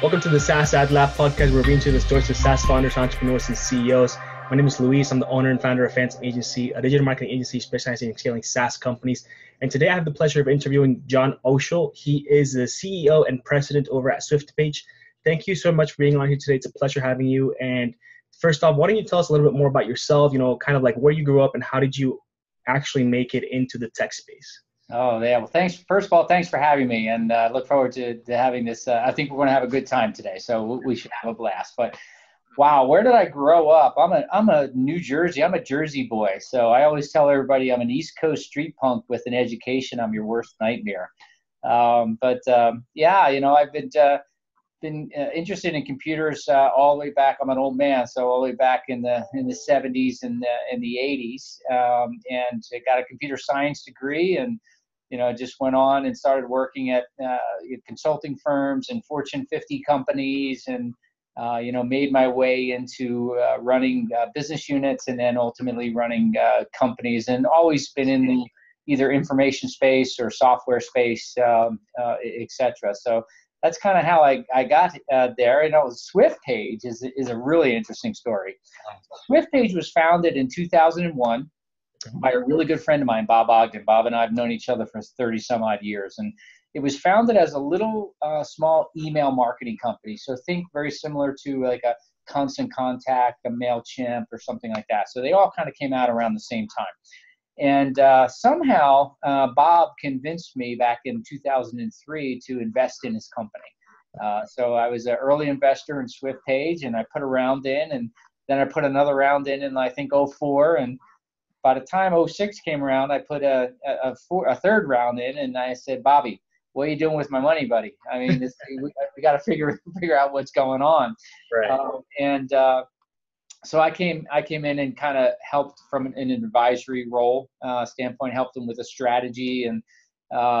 Welcome to the SaaS Ad Lab podcast, where we interview the stories of SaaS founders, entrepreneurs, and CEOs. My name is Luis. I'm the owner and founder of Fans Agency, a digital marketing agency specializing in scaling SaaS companies. And today I have the pleasure of interviewing John Oshel. He is the CEO and president over at SwiftPage. Thank you so much for being on here today. It's a pleasure having you. And first off, why don't you tell us a little bit more about yourself, you know, kind of like where you grew up and how did you actually make it into the tech space? Oh, yeah. Well, thanks. First of all, thanks for having me, and look forward to having this. I think we're going to have a good time today, so we should have a blast. But wow, where did I grow up? I'm a New Jersey. I'm a Jersey boy, so I always tell everybody I'm an East Coast street punk with an education. I'm your worst nightmare. Yeah, you know, I've been interested in computers all the way back. I'm an old man, so all the way back in the 70s and in the 80s, and I got a computer science degree and, you know, just went on and started working at consulting firms and Fortune 50 companies and, you know, made my way into running business units and then ultimately running companies, and always been in the either information space or software space, et cetera. So that's kind of how I got there. You know, SwiftPage is a really interesting story. SwiftPage was founded in 2001. by a really good friend of mine, Bob Ogden. Bob and I have known each other for 30 some odd years. And it was founded as a little small email marketing company. So think very similar to like a Constant Contact, a MailChimp or something like that. So they all kind of came out around the same time. And somehow Bob convinced me back in 2003 to invest in his company. So I was an early investor in SwiftPage, and I put a round in, and then I put another round in I think 2004, and by the time 2006 came around, I put a third round in, and I said, Bobby, what are you doing with my money, buddy? I mean, this, we got to figure out what's going on. Right. So I came in and kind of helped from an advisory role standpoint, helped them with a strategy, and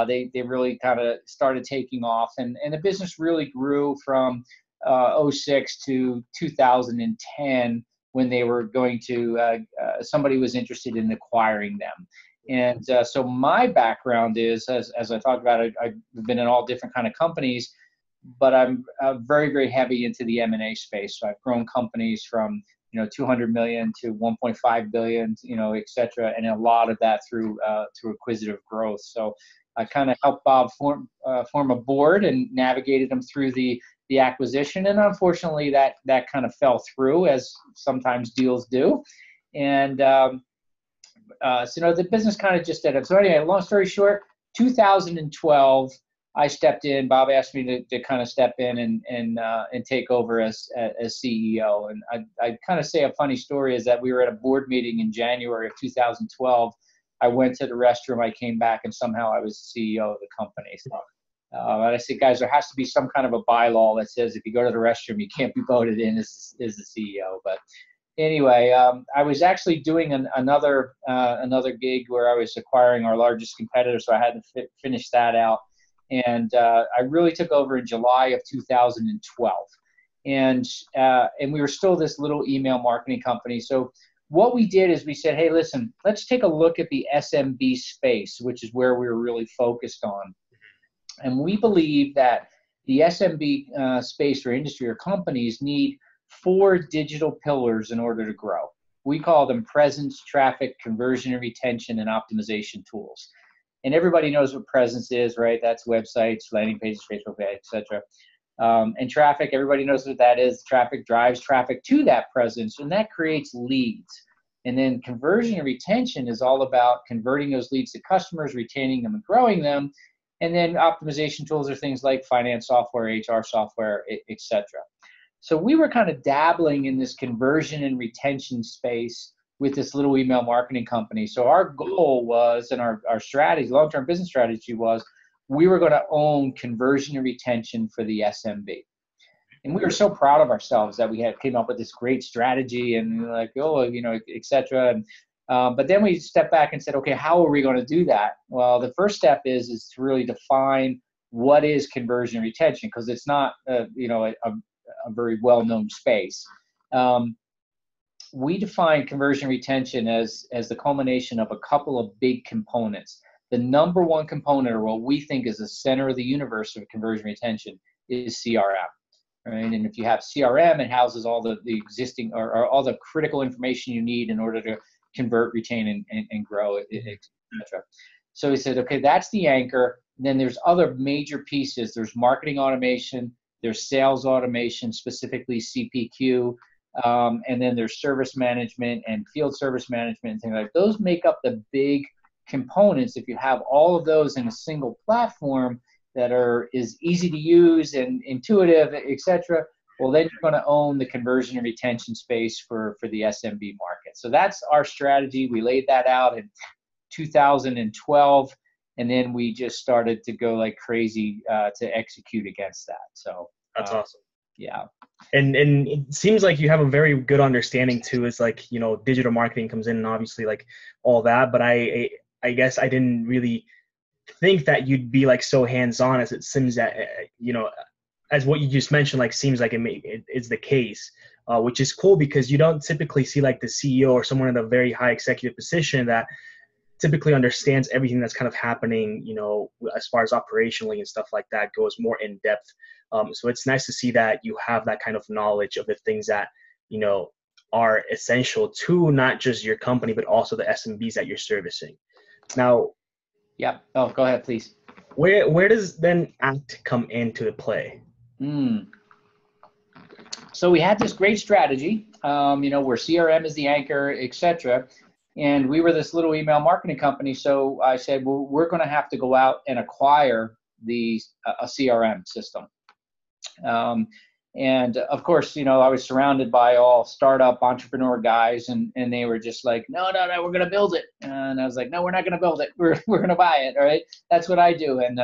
they really kind of started taking off, and the business really grew from 2006 to 2010. When they were going to, somebody was interested in acquiring them. And so my background is, as I talked about, I've been in all different kind of companies, but I'm very, very heavy into the M&A space. So I've grown companies from, you know, 200 million to 1.5 billion, you know, et cetera. And a lot of that through acquisitive growth. So I kind of helped Bob form a board and navigated them through the acquisition, and unfortunately that kind of fell through, as sometimes deals do. And so, you know, the business kind of just ended up. So anyway, long story short, 2012, I stepped in. Bob asked me to kind of step in and take over as CEO. And I kind of say a funny story is that we were at a board meeting in January of 2012. I went to the restroom, I came back, and somehow I was the CEO of the company. So. And I said, guys, there has to be some kind of a bylaw that says if you go to the restroom, you can't be voted in as the CEO. But anyway, I was actually doing another gig where I was acquiring our largest competitor, so I had to finish that out. And I really took over in July of 2012. And we were still this little email marketing company. So what we did is we said, hey, listen, let's take a look at the SMB space, which is where we were really focused on. And we believe that the SMB space or industry or companies need four digital pillars in order to grow. We call them presence, traffic, conversion and retention, and optimization tools. And everybody knows what presence is, right? That's websites, landing pages, Facebook ads, et cetera. And traffic, everybody knows what that is. Traffic drives traffic to that presence, and that creates leads. And then conversion and retention is all about converting those leads to customers, retaining them and growing them. And then optimization tools are things like finance software, HR software, et cetera. So we were kind of dabbling in this conversion and retention space with this little email marketing company. So our goal was, and our strategy, long-term business strategy was, we were going to own conversion and retention for the SMB. And we were so proud of ourselves that we had came up with this great strategy and like, oh, you know, et cetera. And, but then we stepped back and said, okay, how are we going to do that? Well, the first step is to really define what is conversion and retention, because it's not, you know, a very well-known space. We define conversion and retention as the culmination of a couple of big components. The number one component, or what we think is the center of the universe of conversion and retention, is CRM. right? And if you have CRM, it houses all the existing or all the critical information you need in order to convert, retain, and grow, etc. So he said, okay, that's the anchor. And then there's other major pieces. There's marketing automation, there's sales automation, specifically CPQ, and then there's service management and field service management and things like that. Those make up the big components. If you have all of those in a single platform that is easy to use and intuitive, etc., well, then you're going to own the conversion and retention space for the SMB market. So that's our strategy. We laid that out in 2012, and then we just started to go like crazy to execute against that. So that's awesome. Yeah. And it seems like you have a very good understanding too. Is like, you know, digital marketing comes in and obviously like all that, but I guess I didn't really think that you'd be like so hands-on as it seems that, you know, as what you just mentioned, like seems like it's the case, which is cool because you don't typically see like the CEO or someone in a very high executive position that typically understands everything that's kind of happening, you know, as far as operationally and stuff like that goes, more in depth. So it's nice to see that you have that kind of knowledge of the things that, you know, are essential to not just your company, but also the SMBs that you're servicing. Now, yeah. Oh, go ahead, please. Where does then ACT come into the play? So we had this great strategy, you know, where CRM is the anchor, etc. And we were this little email marketing company. So I said, well, we're going to have to go out and acquire a CRM system. And of course, you know, I was surrounded by all startup entrepreneur guys, and they were just like, no, we're going to build it. And I was like, no, we're not going to build it. We're going to buy it. All right. That's what I do. And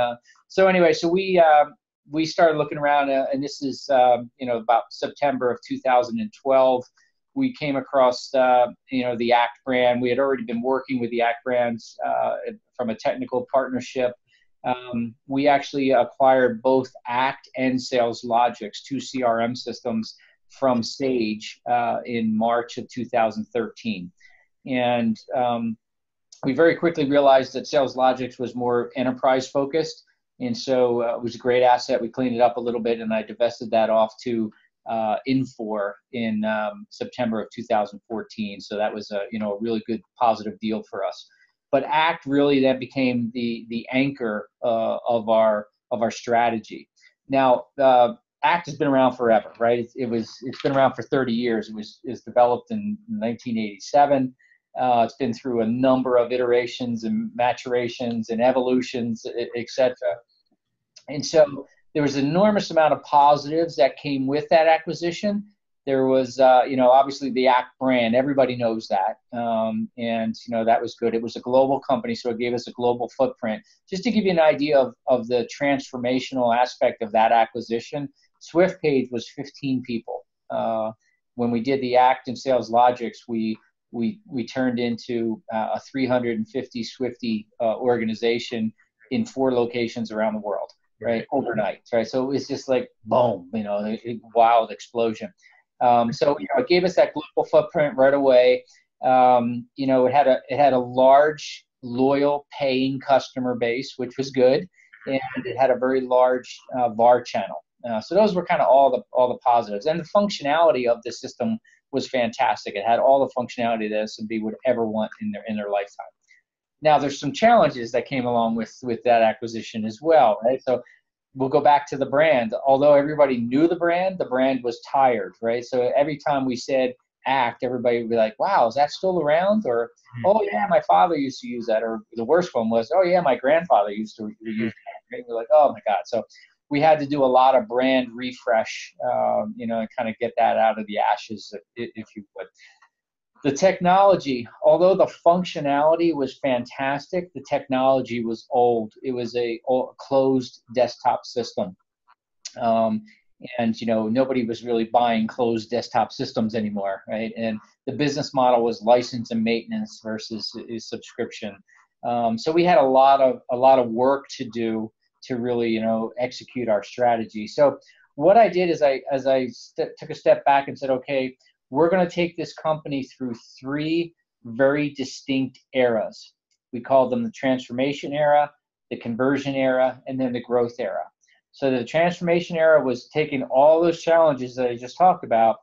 so anyway, so we started looking around, and this is, you know, about September of 2012. We came across, you know, the ACT brand. We had already been working with the ACT brands from a technical partnership. We actually acquired both ACT and SalesLogix, two CRM systems, from Sage in March of 2013. And we very quickly realized that SalesLogix was more enterprise focused. And so it was a great asset. We cleaned it up a little bit, and I divested that off to Infor in September of 2014. So that was a, you know, a really good positive deal for us. But ACT really then became the anchor of our strategy. Now ACT has been around forever, right? It's been around for 30 years. It was developed in 1987. It's been through a number of iterations and maturations and evolutions, etc. And so there was an enormous amount of positives that came with that acquisition. There was, you know, obviously the ACT brand, everybody knows that. And, you know, that was good. It was a global company, so it gave us a global footprint. Just to give you an idea of the transformational aspect of that acquisition, SwiftPage was 15 people. When we did the ACT and SalesLogix, we turned into a 350 Swifty organization in 4 locations around the world, right? Overnight, right? So it was just like, boom, you know, a wild explosion. So, you know, it gave us that global footprint right away. You know, it had a large, loyal, paying customer base, which was good, and it had a very large VAR channel. So those were kind of all the positives, and the functionality of the system was fantastic. It had all the functionality that SMB would ever want in their lifetime. Now, there's some challenges that came along with that acquisition as well, right? So we'll go back to the brand. Although everybody knew the brand was tired, right? So every time we said ACT, everybody would be like, wow, is that still around? Or, oh, yeah, my father used to use that. Or the worst one was, oh, yeah, my grandfather used to use that. Right? We're like, oh, my God. So we had to do a lot of brand refresh, you know, and kind of get that out of the ashes, if you would. The technology, although the functionality was fantastic, the technology was old. It was a closed desktop system. And, you know, nobody was really buying closed desktop systems anymore, right? And the business model was license and maintenance versus subscription. So we had a lot of work to do to really, you know, execute our strategy. So what I did is I took a step back and said, okay, we're going to take this company through 3 very distinct eras. We call them the transformation era, the conversion era, and then the growth era. So the transformation era was taking all those challenges that I just talked about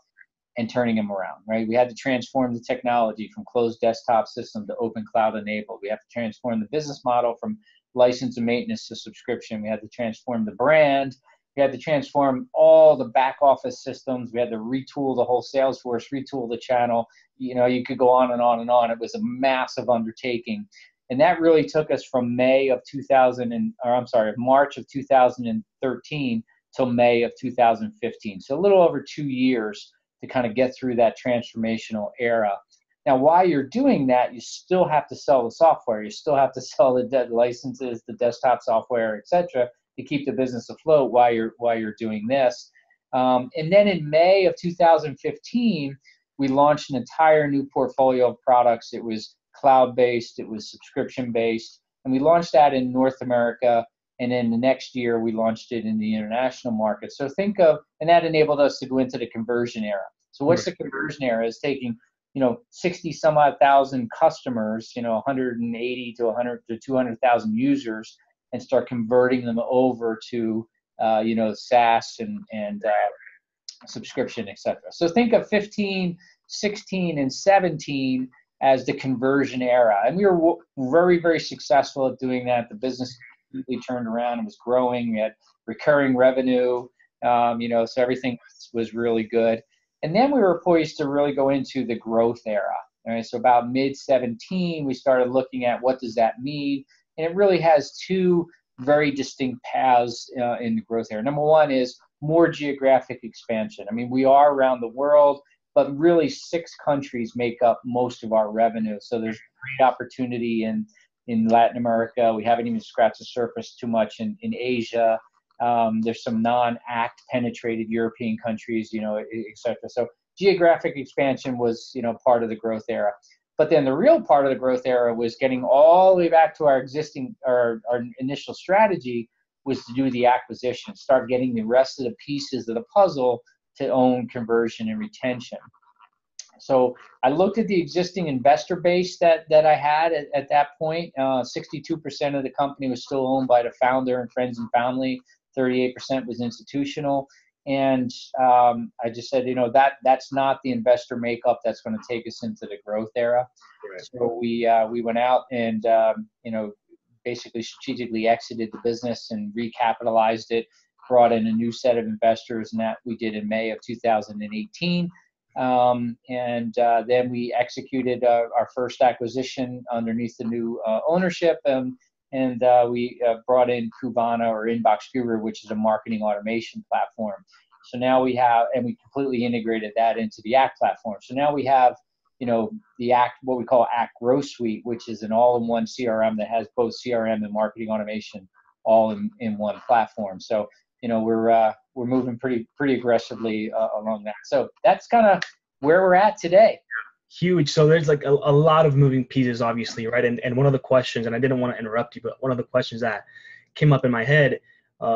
and turning them around, right? We had to transform the technology from closed desktop system to open cloud enabled. We have to transform the business model from license and maintenance to subscription. We had to transform the brand. We had to transform all the back office systems. We had to retool the whole sales force, retool the channel. You know, you could go on and on and on. It was a massive undertaking. And that really took us from March of 2013 till May of 2015. So a little over 2 years to kind of get through that transformational era. Now, while you're doing that, you still have to sell the software. You still have to sell the dead licenses, the desktop software, et cetera, to keep the business afloat while you're doing this. And then in May of 2015, we launched an entire new portfolio of products. It was cloud-based, it was subscription-based, and we launched that in North America. And then the next year, we launched it in the international market. So and that enabled us to go into the conversion era. So what's the conversion era? Is taking, 60 some odd thousand customers, 180 to 100 to 200,000 users, and start converting them over to, SaaS and subscription, et cetera. So think of 15, 16, and 17 as the conversion era. And we were very, very successful at doing that. The business completely turned around and was growing. We had recurring revenue, so everything was really good. And then we were poised to really go into the growth era. All right? So about mid-17, we started looking at what does that mean? And it really has two very distinct paths in the growth area. Number one is more geographic expansion. I mean, we are around the world, but really 6 countries make up most of our revenue. So there's great opportunity in Latin America. We haven't even scratched the surface too much in Asia. There's some non-ACT penetrated European countries, et cetera. So geographic expansion was, part of the growth era. But then the real part of the growth era was getting all the way back to our initial strategy was to do the acquisition, start getting the rest of the pieces of the puzzle to own conversion and retention. So I looked at the existing investor base that I had at that point. 62% of the company was still owned by the founder and friends and family. 38% was institutional. And I just said, that's not the investor makeup that's going to take us into the growth era. Right. So we went out and, basically strategically exited the business and recapitalized it, brought in a new set of investors, and that we did in May of 2018. Then we executed our first acquisition underneath the new ownership. And we brought in Kuvana, or Inbox Guru, which is a marketing automation platform. So now we completely integrated that into the ACT platform. So now we have, the ACT, what we call ACT Growth Suite, which is an all-in-one CRM that has both CRM and marketing automation all in one platform. So, we're moving pretty aggressively along that. So that's kind of where we're at today. Huge. So there's like a lot of moving pieces, obviously, right? And one of the questions, and I didn't want to interrupt you, but one of the questions that came up in my head,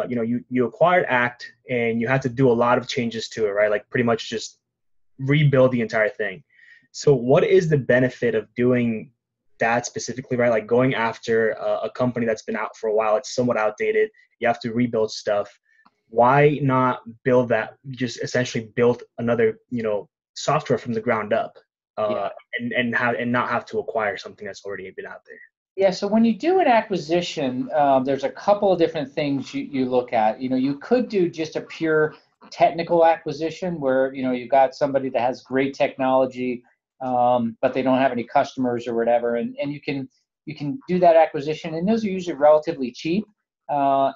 you acquired ACT and you had to do a lot of changes to it, right? Like pretty much just rebuild the entire thing. So what is the benefit of doing that specifically, right? Like going after a company that's been out for a while, it's somewhat outdated. You have to rebuild stuff. Why not build that? Just essentially build another, software from the ground up. And not have to acquire something that's already been out there. Yeah, so when you do an acquisition, there's a couple of different things you look at. You could do just a pure technical acquisition where, you've got somebody that has great technology, but they don't have any customers or whatever, and you can do that acquisition, and those are usually relatively cheap, and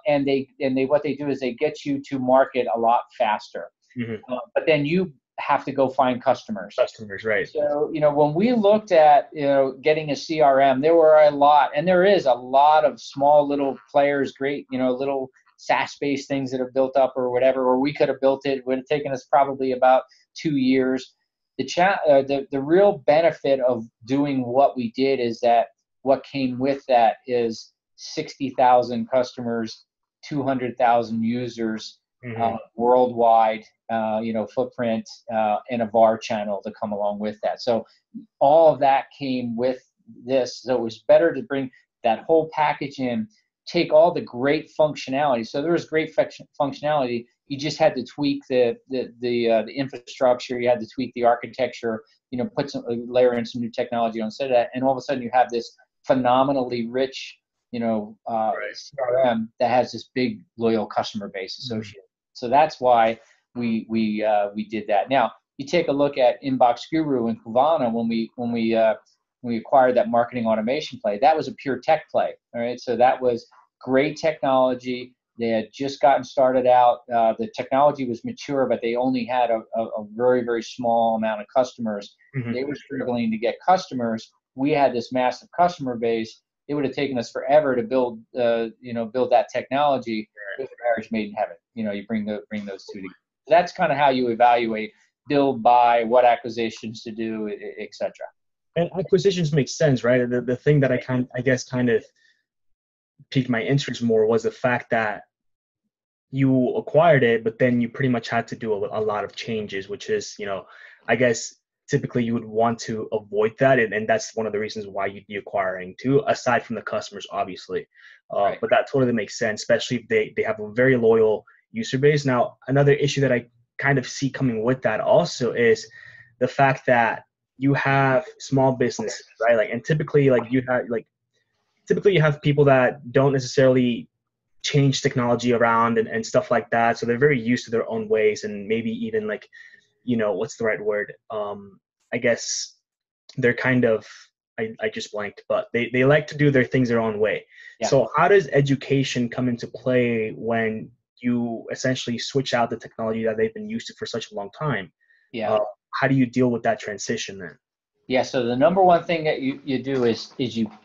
what they do is they get you to market a lot faster. Mm-hmm. But then you have to go find customers. Customers, right. So, when we looked at, getting a CRM, there were a lot, and there is a lot of small little players, great, little SaaS-based things that have built up or whatever, or we could have built it. It would have taken us probably about 2 years. The real benefit of doing what we did is that what came with that is 60,000 customers, 200,000 users, mm-hmm. Worldwide, footprint, and a VAR channel to come along with that. So all of that came with this. So it was better to bring that whole package in take all the great functionality. So there was great functionality. You just had to tweak the infrastructure. You had to tweak the architecture. You know, put some layer in some new technology on set of that, and all of a sudden you have this phenomenally rich, you know, CRM that has this big loyal customer base associated. Mm-hmm. So that's why we did that. Now you take a look at Inbox Guru and Kuvana when we acquired that marketing automation play. That was a pure tech play. All right. So that was great technology. They had just gotten started out. The technology was mature, but they only had a very, very small amount of customers. Mm-hmm. They were struggling to get customers. We had this massive customer base. It would have taken us forever to build, build that technology. It was a marriage made in heaven. You know, you bring those two together. That's kind of how you evaluate build, buy, what acquisitions to do, et cetera. And acquisitions make sense, right? The thing that I guess kind of piqued my interest more was the fact that you acquired it, but then you pretty much had to do a lot of changes, which is, you know, I guess typically you would want to avoid that. And that's one of the reasons why you'd be acquiring too, aside from the customers, obviously. Right. But that totally makes sense, especially if they have a very loyal user base. Now, another issue that I kind of see coming with that also is the fact that you have small businesses, right? Like, and typically you have people that don't necessarily change technology around and stuff like that. So they're very used to their own ways, and maybe even like, you know, what's the right word? I guess they're kind of, I just blanked, but they like to do their things their own way. Yeah. So how does education come into play when you essentially switch out the technology that they've been used to for such a long time? Yeah. How do you deal with that transition then? Yeah, so the number one thing that you do is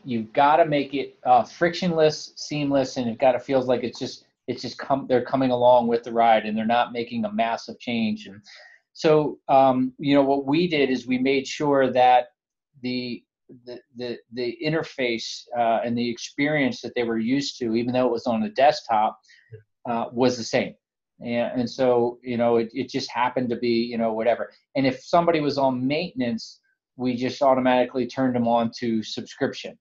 you've got to make it frictionless, seamless, and it kind of feels like they're coming along with the ride, and they're not making a massive change. And so, you know, what we did is we made sure that the interface and the experience that they were used to, even though it was on the desktop, was the same. And so, you know, it just happened to be, you know, whatever. And if somebody was on maintenance, we just automatically turned them on to subscription.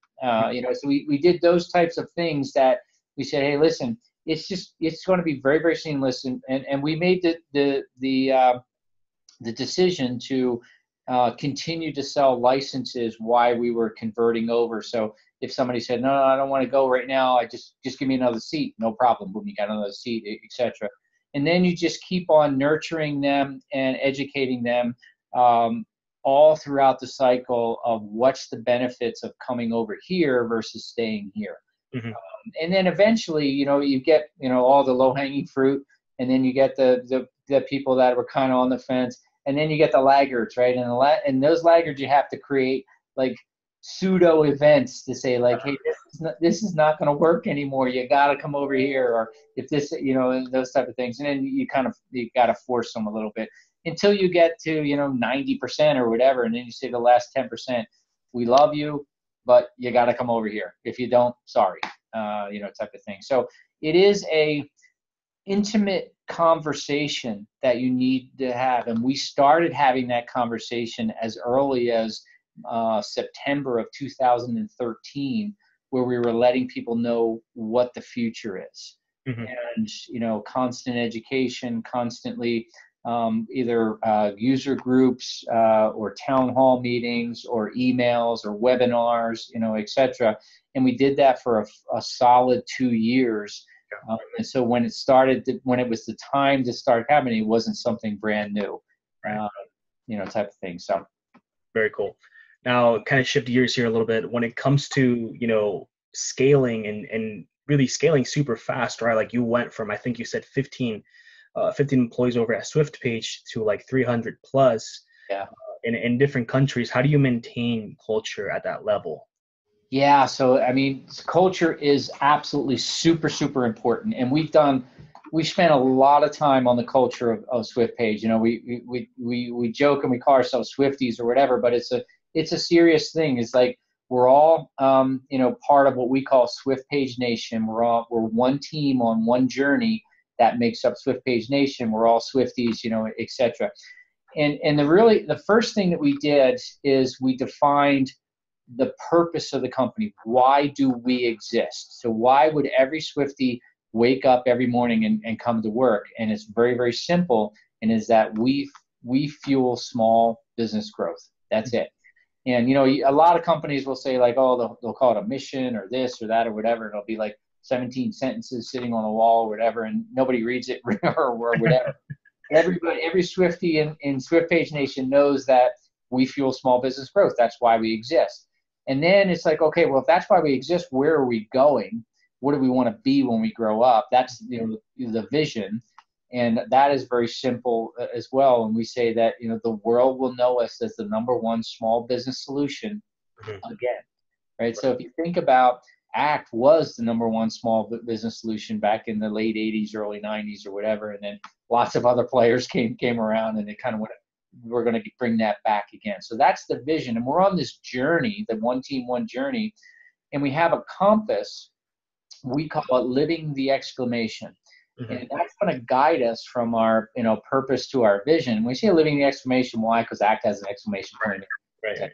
You know, so we did those types of things that we said, hey, listen, it's going to be very, very seamless. And we made the decision to continue to sell licenses while we were converting over. So if somebody said, no, I don't want to go right now, I just give me another seat. No problem. Boom, you got another seat, et cetera. And then you just keep on nurturing them and educating them, all throughout the cycle of what's the benefits of coming over here versus staying here. Mm-hmm. And then eventually, you know, you get, you know, all the low hanging fruit, and then you get the people that were kind of on the fence, and then you get the laggards, right? And those laggards, you have to create like pseudo events to say like, hey, this is not going to work anymore. You got to come over here. Or if this, you know, and those type of things. And then you got to force them a little bit, until you get to, you know, 90% or whatever, and then you say the last 10%, we love you, but you got to come over here. If you don't, sorry, you know, type of thing. So it is a intimate conversation that you need to have, and we started having that conversation as early as September of 2013, where we were letting people know what the future is. Mm-hmm. And, you know, constant education, constantly. Either user groups or town hall meetings or emails or webinars, you know, et cetera. And we did that for a solid 2 years. And so when it was the time to start happening, it wasn't something brand new, you know, type of thing. So very cool. Now, kind of shift gears here a little bit. When it comes to, you know, scaling and really scaling super fast, right? Like you went from, I think you said 15 employees over at SwiftPage to like 300 plus in different countries. How do you maintain culture at that level? Yeah. So, I mean, culture is absolutely super, super important. And we spent a lot of time on the culture of SwiftPage. You know, we joke and we call ourselves Swifties or whatever, but it's a serious thing. It's like, we're all, you know, part of what we call SwiftPage Nation. We're one team on one journey that makes up SwiftPage Nation. We're all Swifties, you know, et cetera. And the first thing that we did is we defined the purpose of the company. Why do we exist? So why would every Swiftie wake up every morning and come to work? And it's very, very simple, and is that we fuel small business growth. That's it. And, you know, a lot of companies will say like, oh, they'll call it a mission or this or that or whatever. It'll be like 17 sentences sitting on a wall or whatever, and nobody reads it or whatever. Everybody, every Swiftie in SwiftPage Nation knows that we fuel small business growth. That's why we exist. And then it's like, okay, well, if that's why we exist, where are we going? What do we want to be when we grow up? That's, you know, the vision. And that is very simple as well. And we say that, you know, the world will know us as the #1 small business solution again, right? So if you think about, ACT was the #1 small business solution back in the late 80s, early 90s or whatever. And then lots of other players came around, and they kind of went, we're going to bring that back again. So that's the vision. And we're on this journey, the one team, one journey. And we have a compass. We call it living the exclamation. And that's going to guide us from our, you know, purpose to our vision. When we say living the exclamation, why? Because ACT has an exclamation point. Right.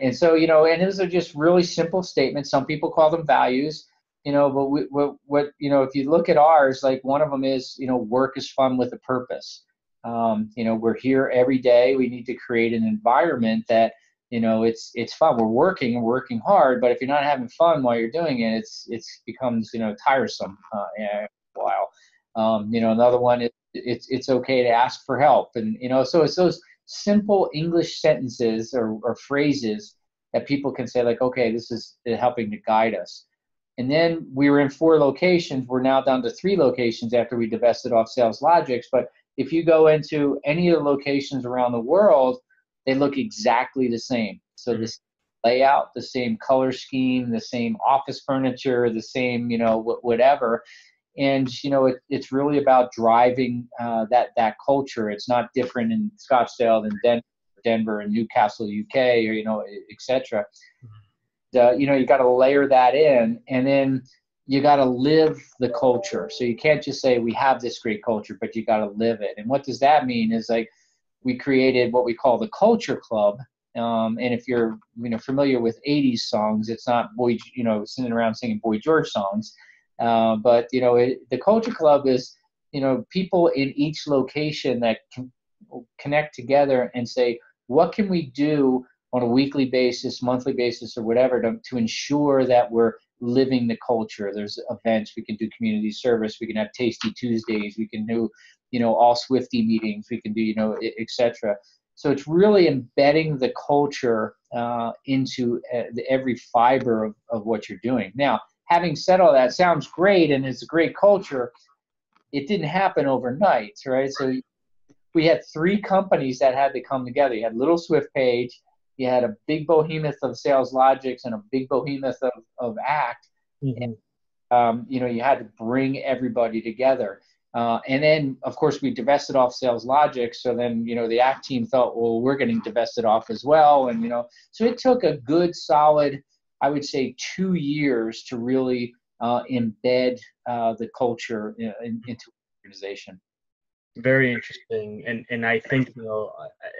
And so, you know, and those are just really simple statements. Some people call them values, you know, but what you know, if you look at ours, like one of them is, you know, work is fun with a purpose. You know, we're here every day. We need to create an environment that, you know, it's fun. We're working and working hard, but if you're not having fun while you're doing it, it's becomes, you know, tiresome after a while. You know, another one is it's okay to ask for help. And, you know, so it's those simple English sentences or phrases that people can say like, okay, this is helping to guide us. And then we were in 4 locations. We're now down to 3 locations after we divested off SalesLogix. But if you go into any of the locations around the world, they look exactly the same. So this layout, the same color scheme, the same office furniture, the same, you know, whatever. And, you know, it's really about driving that culture. It's not different in Scottsdale than Denver and Newcastle, UK, or, you know, et cetera. You know, you got to layer that in, and then you got to live the culture. So you can't just say we have this great culture, but you got to live it. And what does that mean is like we created what we call the Culture Club. And if you're, you know, familiar with 80s songs, it's not Boy, you know, sitting around singing Boy George songs. But, you know, the Culture Club is, you know, people in each location that can connect together and say, what can we do on a weekly basis, monthly basis, or whatever to ensure that we're living the culture? There's events. We can do community service. We can have Tasty Tuesdays. We can do, you know, all Swiftie meetings. We can do, you know, et cetera. So it's really embedding the culture into every fiber of what you're doing. Now, having said all that, sounds great, and it's a great culture. It didn't happen overnight, right? So we had 3 companies that had to come together. You had little SwiftPage, you had a big behemoth of SalesLogix, and a big behemoth of ACT. And you know, you had to bring everybody together. And then, of course, we divested off SalesLogix. So then, you know, the ACT team thought, well, we're getting divested off as well. And, you know, so it took a good, solid, I would say 2 years to really embed the culture into organization. Very interesting, and I think, you know,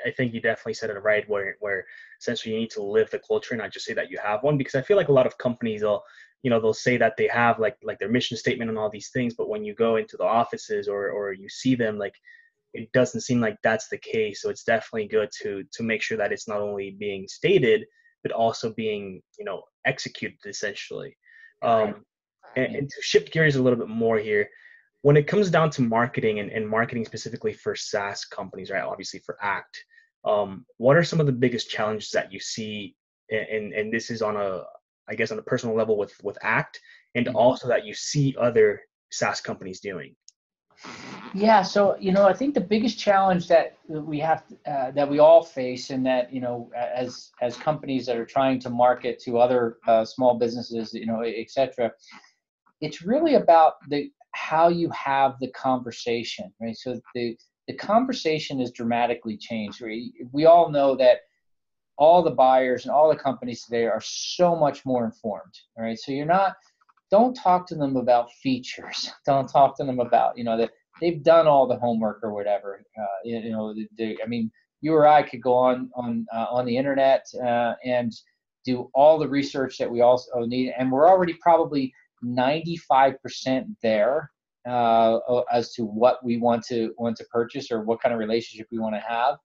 I think you definitely said it right, where essentially you need to live the culture, and not just say that you have one, because I feel like a lot of companies will, you know, they'll say that they have like their mission statement and all these things, but when you go into the offices or you see them, like, it doesn't seem like that's the case. So it's definitely good to make sure that it's not only being stated, but also being, you know, executed essentially. And to shift gears a little bit more here, when it comes down to marketing and marketing specifically for SaaS companies, right? Obviously for ACT, what are some of the biggest challenges that you see? And this is on a, I guess, on a personal level with ACT, and also that you see other SaaS companies doing. Yeah, so, you know, I think the biggest challenge that we have that we all face, and that, you know, as companies that are trying to market to other small businesses, you know, et cetera, it's really about how you have the conversation, right? So the conversation is dramatically changed. We all know that all the buyers and all the companies today are so much more informed, right? So don't talk to them about features. Don't talk to them about, you know, that they've done all the homework or whatever. You know, I mean, you or I could go on the internet and do all the research that we also need, and we're already probably 95% there as to what we want to purchase or what kind of relationship we want to have.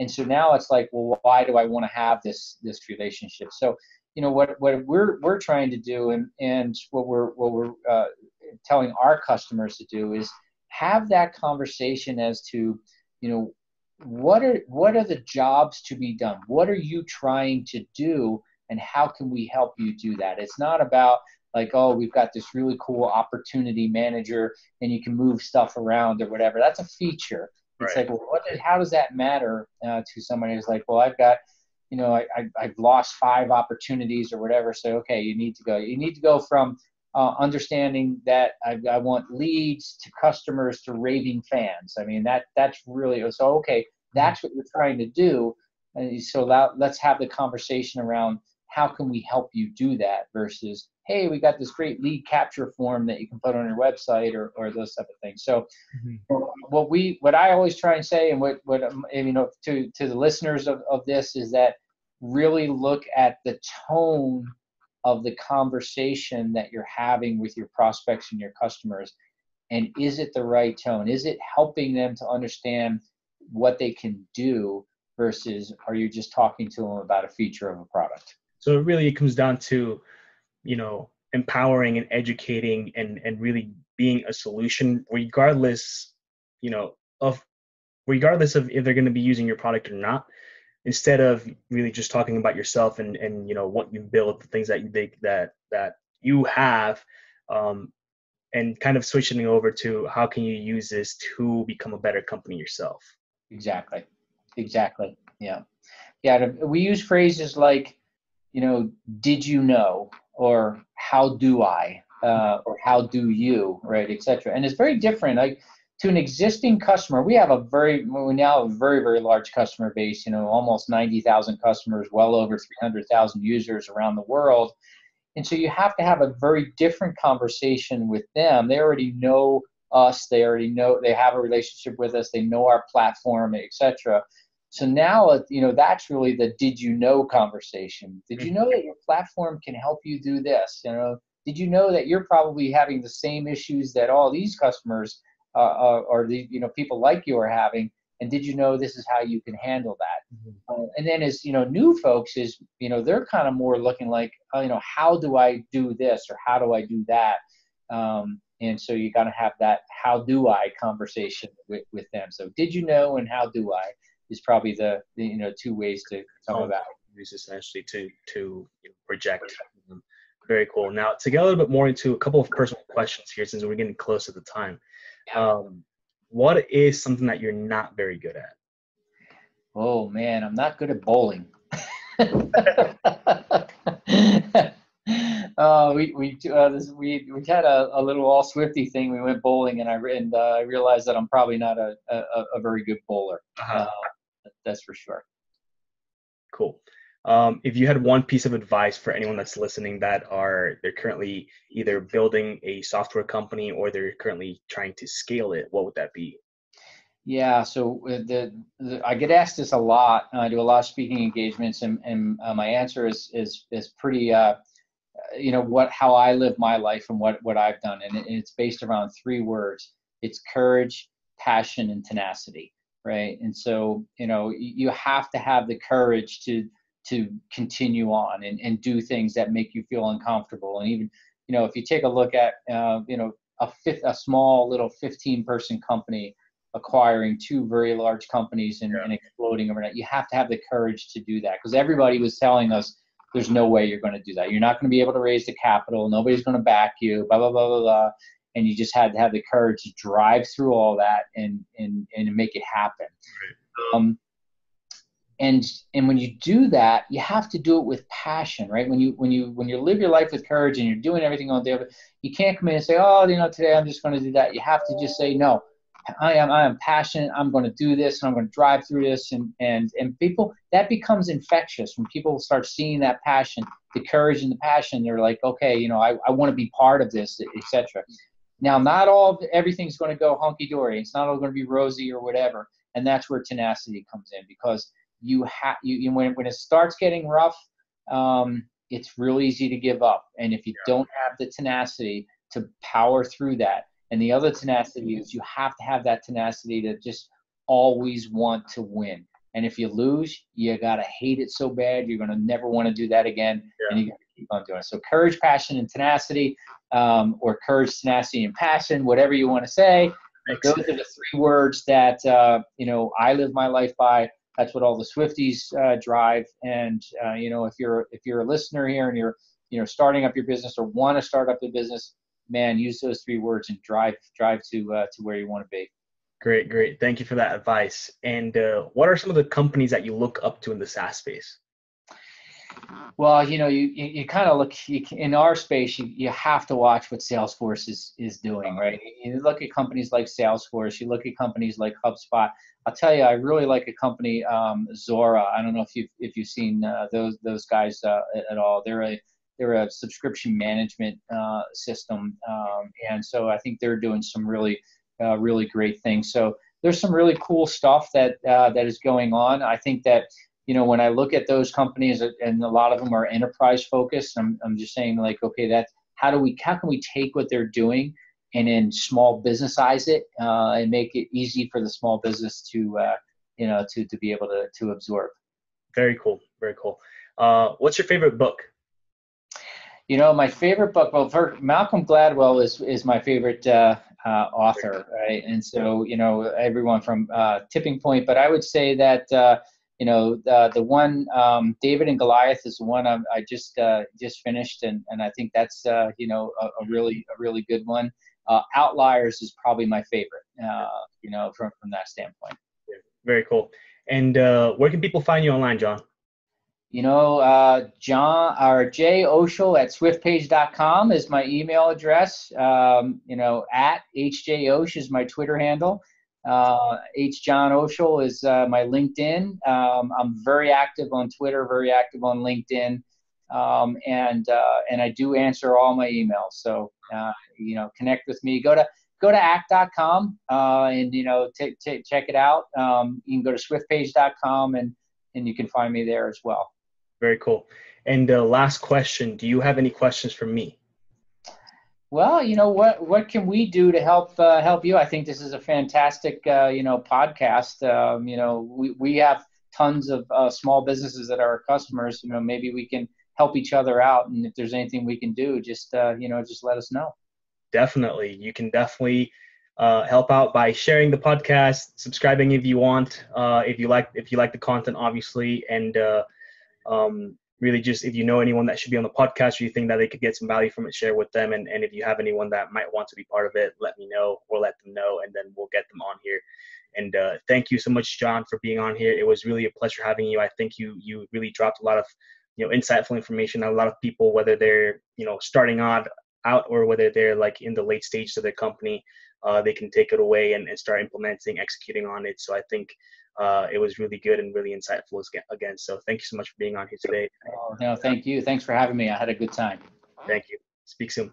And so now it's like, well, why do I want to have this relationship? So, you know, what we're trying to do, and what we're telling our customers to do is have that conversation as to, you know, what are the jobs to be done? What are you trying to do, and how can we help you do that? It's not about like, oh, we've got this really cool opportunity manager and you can move stuff around or whatever. That's a feature. It's right. Like, well, how does that matter to somebody who's like, well, I've got, you know, I've lost 5 opportunities or whatever. So, okay, you need to go from understanding that I want leads to customers to raving fans. I mean, that's really, so, okay, that's what you're trying to do. And so let's have the conversation around how can we help you do that versus, hey, we got this great lead capture form that you can put on your website or those type of things. So mm-hmm. what I always try and say, and what you know, to the listeners of this, is that really look at the tone of the conversation that you're having with your prospects and your customers. And is it the right tone? Is it helping them to understand what they can do versus are you just talking to them about a feature of a product? So it really comes down to, you know, empowering and educating and really being a solution regardless of if they're going to be using your product or not, instead of really just talking about yourself and you know, what you build, the things that you think that you have, and kind of switching over to how can you use this to become a better company yourself. Exactly. Yeah. We use phrases like, you know, did you know, or how do I, or how do you, right, et cetera. And it's very different. Like to an existing customer, we now have a very, very large customer base, you know, almost 90,000 customers, well over 300,000 users around the world. And so you have to have a very different conversation with them. They already know us. They already know, they have a relationship with us. They know our platform, et cetera. So now, you know, that's really the did you know conversation. Did you know that your platform can help you do this? You know, did you know that you're probably having the same issues that all these customers or people like you are having? And did you know this is how you can handle that? Mm-hmm. And then as, you know, new folks is, you know, they're kind of more looking like, oh, you know, how do I do this or how do I do that? And so you got to have that how do I conversation with them. So did you know and how do I? Is probably the you know, 2 ways to come about. It's essentially to reject. Very cool. Now to get a little bit more into a couple of personal questions here, since we're getting close to the time. What is something that you're not very good at? Oh man, I'm not good at bowling. We had a little all Swifty thing. We went bowling, and I realized that I'm probably not a very good bowler. Uh-huh. That's for sure. Cool. If you had one piece of advice for anyone that's listening they're currently either building a software company or they're currently trying to scale it, what would that be? Yeah. So I get asked this a lot. I do a lot of speaking engagements and my answer is pretty, you know, how I live my life and what I've done. And it's based around 3 words. It's courage, passion, and tenacity. Right. And so, you know, you have to have the courage to continue on and do things that make you feel uncomfortable. And even, you know, if you take a look at, you know, a small little 15-person company acquiring 2 very large companies and exploding overnight, you have to have the courage to do that, because everybody was telling us there's no way you're going to do that. You're not going to be able to raise the capital. Nobody's going to back you, blah, blah, blah, blah, blah. And you just had to have the courage to drive through all that and make it happen. Right. And when you do that, you have to do it with passion, right? When you live your life with courage and you're doing everything all day, you can't come in and say, oh, you know, today I'm just going to do that. You have to just say, no, I am passionate. I'm going to do this, and I'm going to drive through this. And people, that becomes infectious. When people start seeing that passion, the courage and the passion, they're like, okay, you know, I want to be part of this, et cetera. Now, everything's going to go hunky-dory. It's not all going to be rosy or whatever. And that's where tenacity comes in, because when it starts getting rough, it's real easy to give up. And if you don't have the tenacity to power through that, and the other tenacity is you have to have that tenacity to just always want to win. And if you lose, you got to hate it so bad. You're going to never want to do that again. Yeah. And you got to keep on doing it. So courage, passion, and tenacity, or courage, tenacity, and passion, whatever you want to say. Those are the three words that, you know, I live my life by. That's what all the Swifties drive. And, you know, if you're a listener here and you're, you know, starting up your business or want to start up the business, man, use those three words and drive to where you want to be. Great, great. Thank you for that advice. And what are some of the companies that you look up to in the SaaS space? Well, you know, you kind of look in our space. You have to watch what Salesforce is doing, right? You look at companies like Salesforce. You look at companies like HubSpot. I'll tell you, I really like a company, Zora. I don't know if you've seen those guys at all. They're a subscription management system, and so I think they're doing some really great things. So there's some really cool stuff that is going on. I think that, you know, when I look at those companies, and a lot of them are enterprise focused, I'm just saying, like, okay, how can we take what they're doing and then small businessize it and make it easy for the small business to be able to absorb. Very cool, very cool. What's your favorite book? You know, my favorite book. Well, Malcolm Gladwell is my favorite author, right? And so, you know, everyone from Tipping Point, but I would say that. You know, the one, David and Goliath is the one I just finished. And I think that's, you know, a really good one. Outliers is probably my favorite, you know, from that standpoint. Very cool. And where can people find you online, John? You know, John or J Oshel at SwiftPage.com is my email address. You know, at HJOsh is my Twitter handle. John Oshel is my LinkedIn. I'm very active on Twitter, very active on LinkedIn, and I do answer all my emails. So you know, connect with me. Go to act.com and, you know, check it out. You can go to swiftpage.com and you can find me there as well. Very cool. And last question: do you have any questions for me? Well, you know, what can we do to help you? I think this is a fantastic, you know, podcast. You know, we have tons of small businesses that are our customers. You know, maybe we can help each other out. And if there's anything we can do, just let us know. Definitely. You can definitely help out by sharing the podcast, subscribing if you want, if you like the content, obviously. And really just, if you know anyone that should be on the podcast or you think that they could get some value from it, share with them. And if you have anyone that might want to be part of it, let me know or let them know, and then we'll get them on here. And thank you so much, John, for being on here. It was really a pleasure having you. I think you really dropped a lot of, you know, insightful information on a lot of people, whether they're, you know, starting out or whether they're like in the late stages of their company, they can take it away and start implementing, executing on it. So I think it was really good and really insightful again. So thank you so much for being on here today. No, thank you. Thanks for having me. I had a good time. Thank you. Speak soon.